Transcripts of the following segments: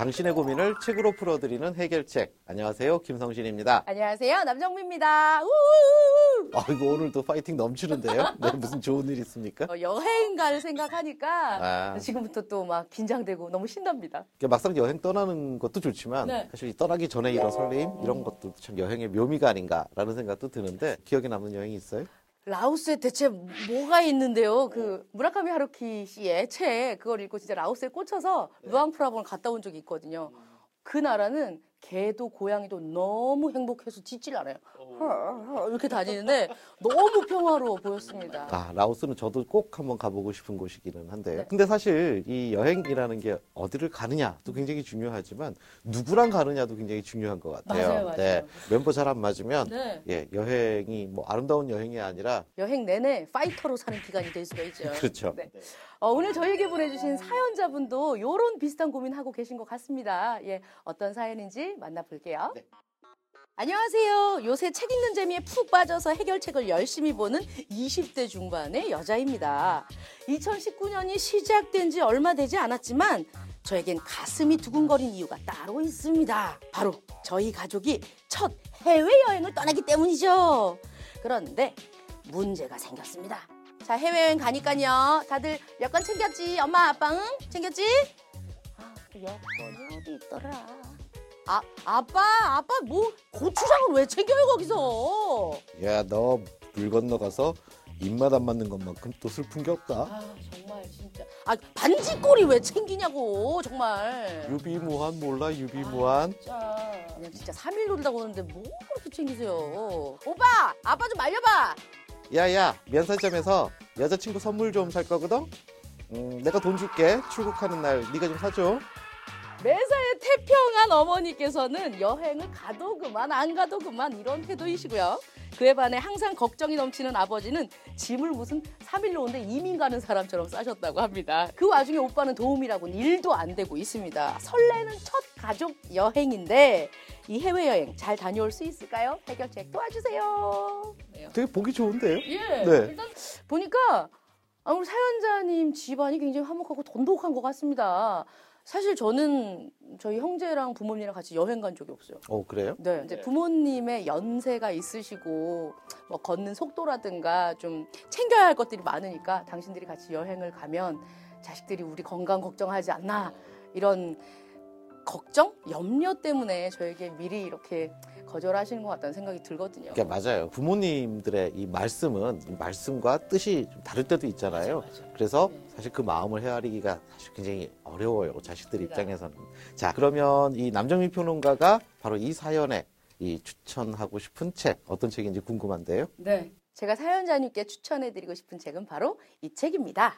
당신의 고민을 책으로 풀어드리는 해결책. 안녕하세요, 김성신입니다. 안녕하세요, 남정미입니다. 우우우우. 아, 이거 오늘도 파이팅 넘치는데요? 네, 무슨 좋은 일 있습니까? 여행 갈 생각하니까 지금부터 또 막 긴장되고 너무 신납니다. 막상 여행 떠나는 것도 좋지만 네. 사실 떠나기 전에 이런 설레임 이런 것도 참 여행의 묘미가 아닌가라는 생각도 드는데 기억에 남는 여행이 있어요? 라오스에 대체 뭐가 있는데요? 그 무라카미 하루키 씨의 책 그걸 읽고 진짜 라오스에 꽂혀서 루앙프라봉을 갔다 온 적이 있거든요. 그 나라는 개도 고양이도 너무 행복해서 짖질 않아요. 이렇게 다니는데 너무 평화로워 보였습니다. 아, 라오스는 저도 꼭 한번 가보고 싶은 곳이기는 한데요. 네. 근데 사실 이 여행이라는 게 어디를 가느냐도 굉장히 중요하지만 누구랑 가느냐도 굉장히 중요한 것 같아요. 맞아요, 맞아요. 네, 멤버 잘 안 맞으면 네. 예, 여행이 뭐 아름다운 여행이 아니라 여행 내내 파이터로 사는 기간이 될 수가 있죠. 그렇죠. 네. 오늘 저에게 보내주신 사연자분도 이런 비슷한 고민하고 계신 것 같습니다. 예, 어떤 사연인지 만나볼게요. 네. 안녕하세요. 요새 책 읽는 재미에 푹 빠져서 해결책을 열심히 보는 20대 중반의 여자입니다. 2019년이 시작된 지 얼마 되지 않았지만 저에겐 가슴이 두근거린 이유가 따로 있습니다. 바로 저희 가족이 첫 해외여행을 떠나기 때문이죠. 그런데 문제가 생겼습니다. 자, 해외여행 가니까요. 다들 여권 챙겼지? 엄마, 아빠 응? 챙겼지? 아, 여권이 어디 있더라. 아, 아빠 뭐 고추장을 왜 챙겨요 거기서? 야, 너 물 건너가서 입맛 안 맞는 것만큼 또 슬픈 게 없다. 아, 정말 진짜. 아, 반지꼬리 왜 챙기냐고 정말. 유비무환 몰라, 유비무환. 아, 진짜. 그냥 진짜 3일 놀다고 오는데 뭐 그렇게 챙기세요. 오빠, 아빠 좀 말려봐. 야야, 면세점에서 여자친구 선물 좀 살 거거든? 내가 돈 줄게. 출국하는 날 네가 좀 사줘. 매사에 태평한 어머니께서는 여행을 가도 그만 안 가도 그만 이런 태도이시고요. 그에 반해 항상 걱정이 넘치는 아버지는 짐을 무슨 3일로 오는데 이민 가는 사람처럼 싸셨다고 합니다. 그 와중에 오빠는 도움이라고는 일도 안 되고 있습니다. 설레는 첫 가족 여행인데 이 해외여행 잘 다녀올 수 있을까요? 해결책 도와주세요. 되게 보기 좋은데요? 예, 네. 일단 보니까 우리 사연자님 집안이 굉장히 화목하고 돈독한 것 같습니다. 사실 저는 저희 형제랑 부모님이랑 같이 여행 간 적이 없어요. 어, 그래요? 네, 이제 부모님의 연세가 있으시고 뭐 걷는 속도라든가 좀 챙겨야 할 것들이 많으니까 당신들이 같이 여행을 가면 자식들이 우리 건강 걱정하지 않나 이런 걱정? 염려 때문에 저에게 미리 이렇게 거절하시는 것 같다는 생각이 들거든요. 그러니까 맞아요. 부모님들의 이 말씀은 이 말씀과 뜻이 좀 다를 때도 있잖아요. 맞아. 그래서 네. 사실 그 마음을 헤아리기가 사실 굉장히 어려워요. 자식들 입장에서는. 자, 그러면 이 남정미 평론가가 바로 이 사연에 이 추천하고 싶은 책, 어떤 책인지 궁금한데요. 네, 제가 사연자님께 추천해드리고 싶은 책은 바로 이 책입니다.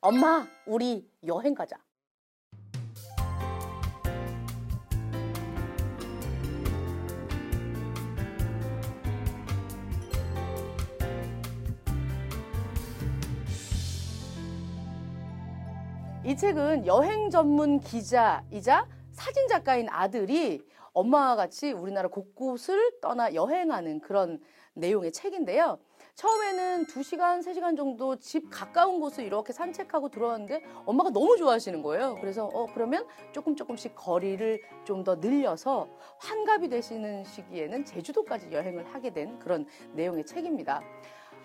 엄마, 우리 여행 가자. 이 책은 여행 전문 기자이자 사진작가인 아들이 엄마와 같이 우리나라 곳곳을 떠나 여행하는 그런 내용의 책인데요. 처음에는 2시간, 3시간 정도 집 가까운 곳을 이렇게 산책하고 들어왔는데 엄마가 너무 좋아하시는 거예요. 그래서 그러면 조금씩 거리를 좀 더 늘려서 환갑이 되시는 시기에는 제주도까지 여행을 하게 된 그런 내용의 책입니다.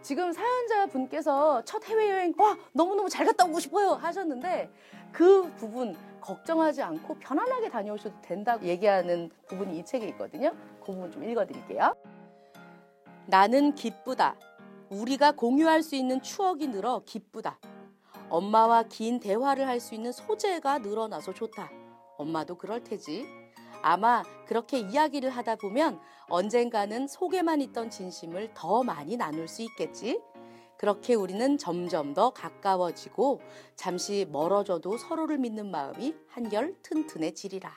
지금 사연자분께서 첫 해외여행 너무너무 잘 갔다 오고 싶어요 하셨는데 그 부분 걱정하지 않고 편안하게 다녀오셔도 된다고 얘기하는 부분이 이 책에 있거든요. 그 부분 좀 읽어드릴게요. 나는 기쁘다. 우리가 공유할 수 있는 추억이 늘어 기쁘다. 엄마와 긴 대화를 할 수 있는 소재가 늘어나서 좋다. 엄마도 그럴 테지. 아마 그렇게 이야기를 하다 보면 언젠가는 속에만 있던 진심을 더 많이 나눌 수 있겠지. 그렇게 우리는 점점 더 가까워지고 잠시 멀어져도 서로를 믿는 마음이 한결 튼튼해지리라.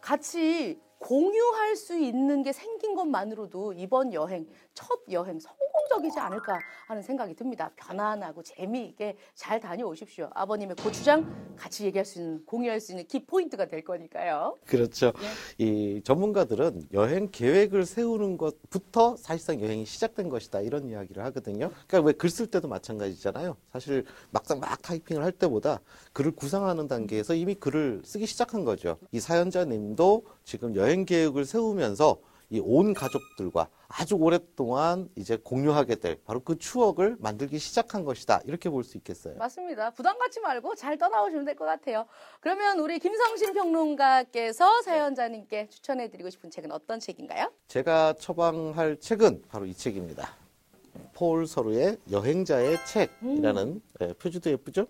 같이 공유할 수 있는 게 생긴 것만으로도 이번 여행, 첫 여행 성공 긍정적이지 않을까 하는 생각이 듭니다. 편안하고 재미있게 잘 다녀오십시오. 아버님의 고추장 같이 얘기할 수 있는, 공유할 수 있는 키포인트가 될 거니까요. 그렇죠. 예. 이 전문가들은 여행 계획을 세우는 것부터 사실상 여행이 시작된 것이다, 이런 이야기를 하거든요. 그러니까 왜 글 쓸 때도 마찬가지잖아요. 사실 막상 막 타이핑을 할 때보다 글을 구상하는 단계에서 이미 글을 쓰기 시작한 거죠. 이 사연자님도 지금 여행 계획을 세우면서 이 온 가족들과 아주 오랫동안 이제 공유하게 될 바로 그 추억을 만들기 시작한 것이다, 이렇게 볼 수 있겠어요. 맞습니다. 부담 갖지 말고 잘 떠나오시면 될 것 같아요. 그러면 우리 김성신 평론가께서 사연자님께 추천해드리고 싶은 책은 어떤 책인가요? 제가 처방할 책은 바로 이 책입니다. 폴 서루의 여행자의 책이라는, 네, 표지도 예쁘죠?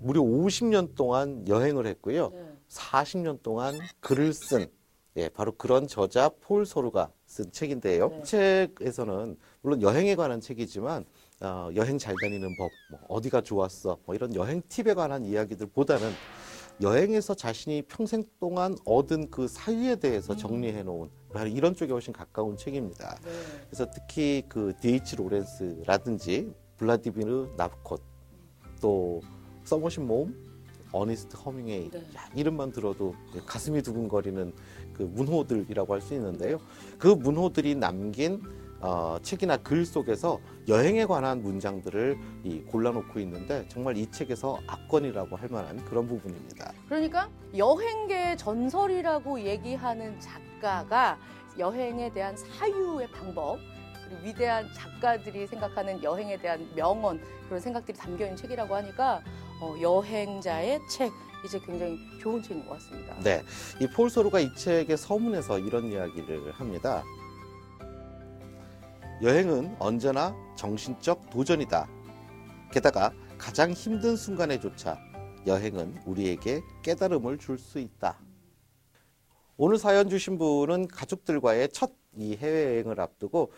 무려 50년 동안 여행을 했고요. 네. 40년 동안 글을 쓴, 예, 바로 그런 저자 폴 서루가 쓴 책인데요. 네. 책에서는 물론 여행에 관한 책이지만 여행 잘 다니는 법, 뭐, 어디가 좋았어, 뭐 이런 여행 팁에 관한 이야기들보다는 여행에서 자신이 평생 동안 얻은 그 사유에 대해서 정리해놓은 바로 이런 쪽에 훨씬 가까운 책입니다. 네. 그래서 특히 그 D.H. 로렌스라든지 블라디비르 나부콧, 또 써머신 모음, 어니스트 허밍에이, 네, 이름만 들어도 가슴이 두근거리는 그 문호들이라고 할 수 있는데요. 그 문호들이 남긴 책이나 글 속에서 여행에 관한 문장들을 골라놓고 있는데 정말 이 책에서 압권이라고 할 만한 그런 부분입니다. 그러니까 여행계의 전설이라고 얘기하는 작가가 여행에 대한 사유의 방법, 위대한 작가들이 생각하는 여행에 대한 명언, 그런 생각들이 담겨있는 책이라고 하니까 여행자의 책, 이제 굉장히 좋은 책인 것 같습니다. 네, 이 폴 서루가 이 책의 서문에서 이런 이야기를 합니다. 여행은 언제나 정신적 도전이다. 게다가 가장 힘든 순간에조차 여행은 우리에게 깨달음을 줄 수 있다. 오늘 사연 주신 분은 가족들과의 첫 이 해외여행을 앞두고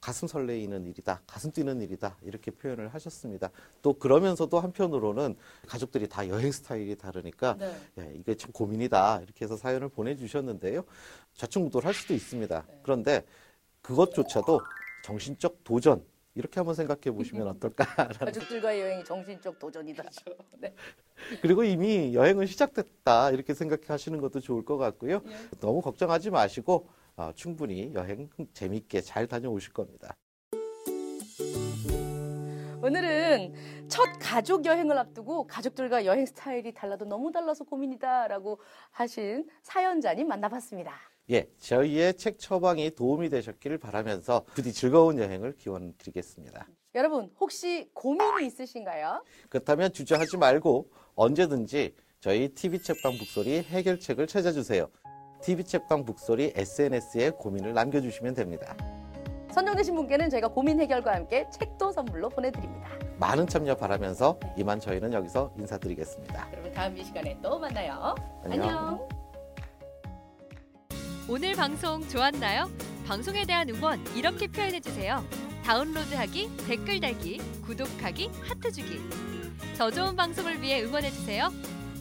가슴 설레이는 일이다, 가슴 뛰는 일이다, 이렇게 표현을 하셨습니다. 또 그러면서도 한편으로는 가족들이 다 여행 스타일이 다르니까, 네, 예, 이게 참 고민이다, 이렇게 해서 사연을 보내주셨는데요. 좌충우돌 할 수도 있습니다. 네. 그런데 그것조차도 정신적 도전, 이렇게 한번 생각해 보시면 어떨까. 가족들과의 여행이 정신적 도전이다. 그렇죠. 네. 그리고 이미 여행은 시작됐다, 이렇게 생각하시는 것도 좋을 것 같고요. 네. 너무 걱정하지 마시고 충분히 여행 재미있게 잘 다녀오실 겁니다. 오늘은 첫 가족 여행을 앞두고 가족들과 여행 스타일이 달라도 너무 달라서 고민이다라고 하신 사연자님 만나봤습니다. 예, 저희의 책 처방이 도움이 되셨기를 바라면서 부디 즐거운 여행을 기원드리겠습니다. 여러분, 혹시 고민이 있으신가요? 그렇다면 주저하지 말고 언제든지 저희 TV책방 북소리 해결책을 찾아주세요. TV책방 북소리 SNS에 고민을 남겨주시면 됩니다. 선정되신 분께는 저희가 고민 해결과 함께 책도 선물로 보내드립니다. 많은 참여 바라면서 이만 저희는 여기서 인사드리겠습니다. 여러분, 다음 이 시간에 또 만나요. 안녕. 오늘 방송 좋았나요? 방송에 대한 응원 이렇게 표현해주세요. 다운로드하기, 댓글 달기, 구독하기, 하트 주기. 더 좋은 방송을 위해 응원해주세요.